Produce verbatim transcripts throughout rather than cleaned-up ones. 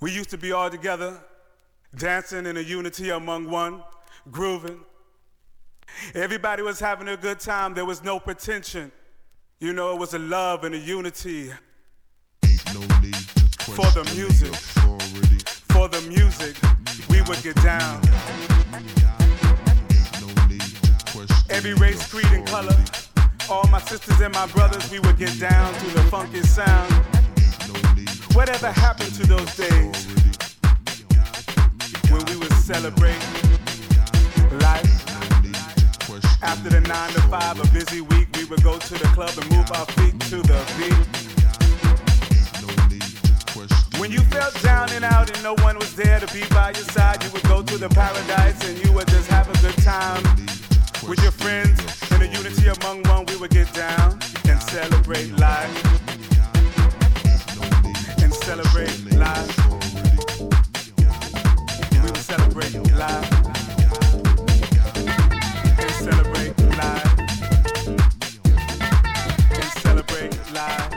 We used to be all together, dancing in a unity among one, grooving. Everybody was having a good time. There was no pretension. You know, it was a love and a unity. No need to for the music, for the music, we would get down. No need to every race, creed, and color. All my sisters and my brothers, we would get down to the funky sound. Whatever happened to those days when we would celebrate life? After the nine to five, a busy week, we would go to the club and move our feet to the beat. When you felt down and out and no one was there to be by your side, you would go to the paradise and you would just have a good time. With your friends, in a unity among one, we would get down and celebrate life. And celebrate life. We would celebrate life. Celebrate life. And celebrate life.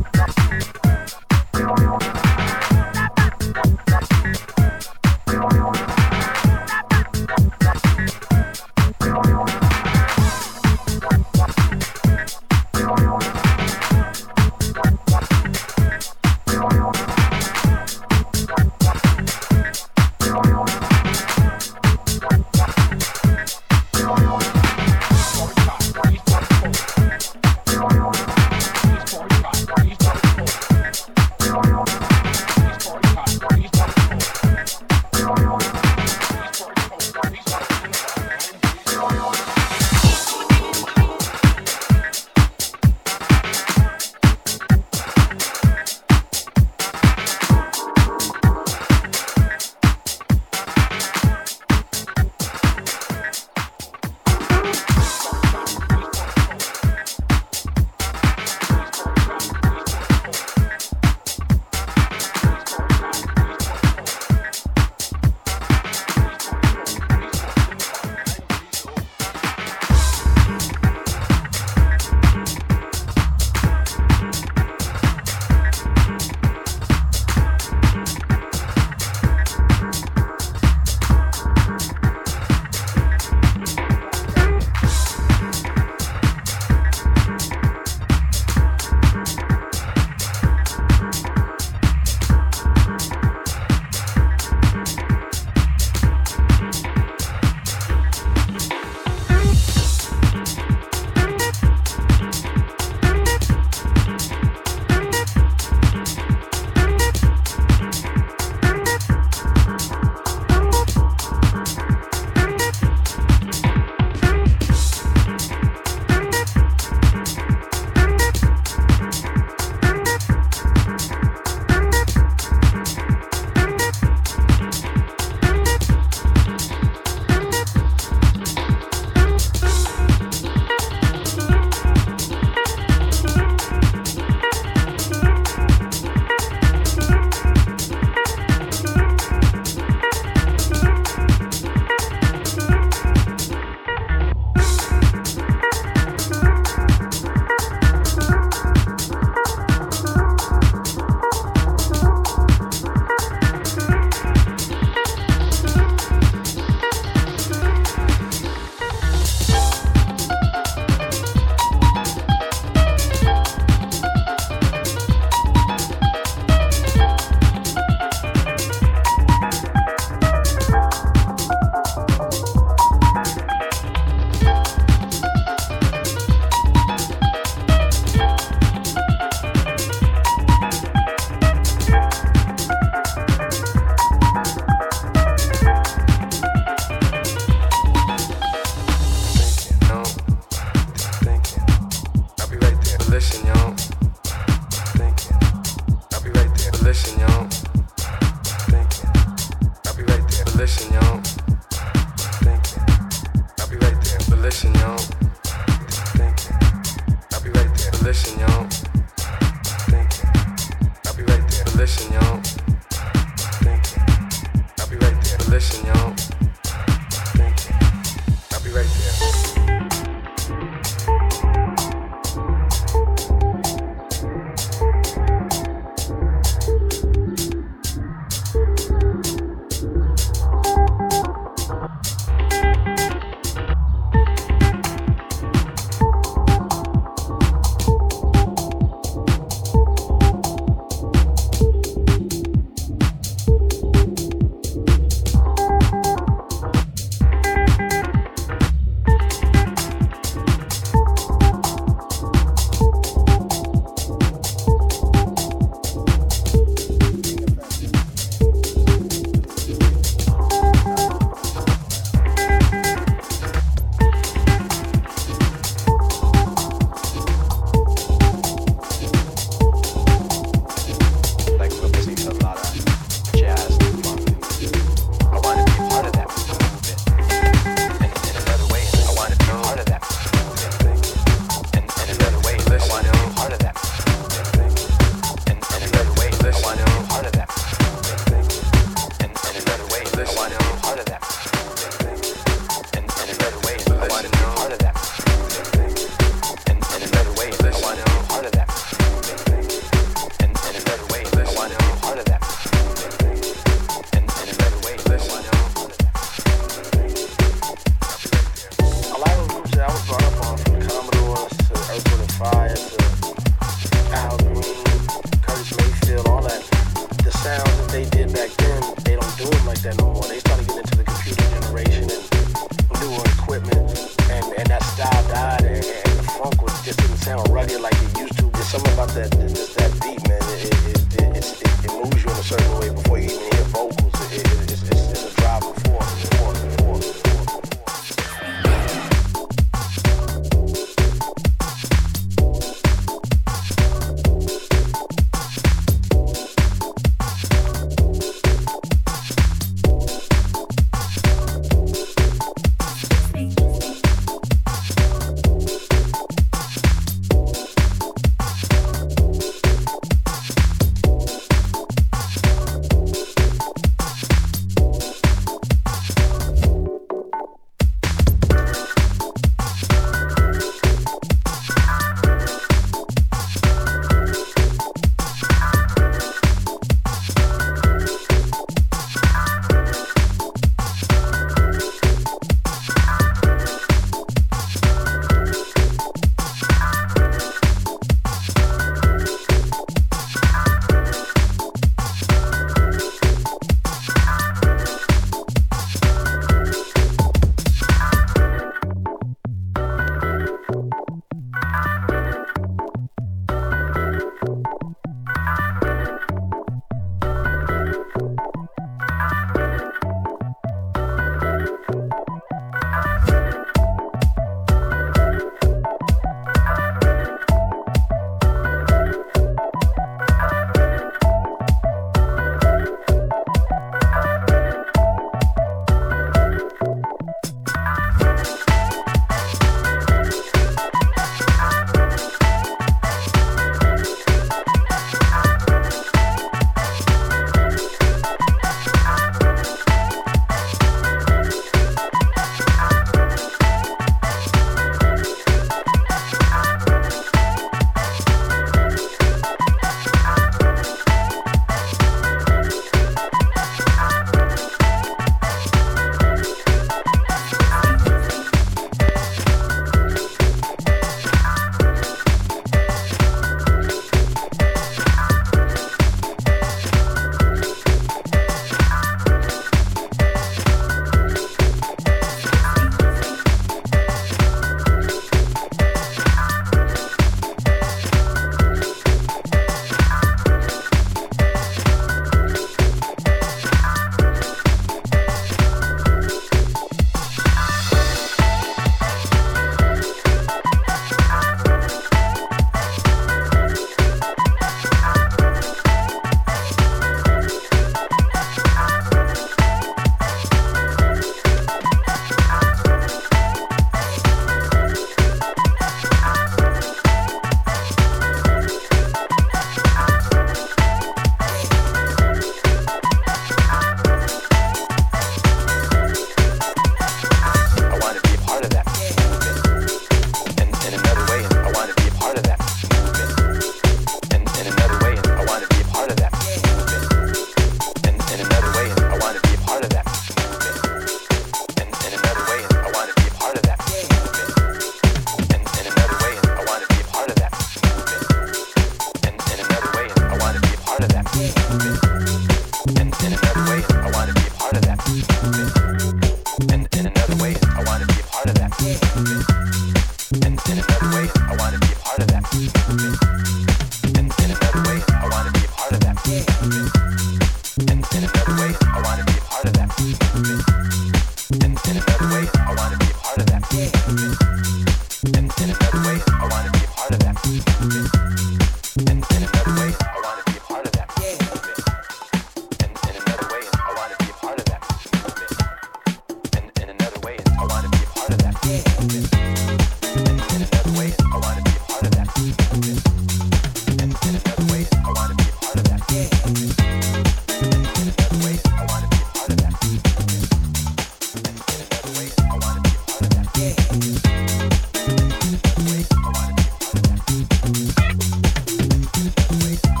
Wait.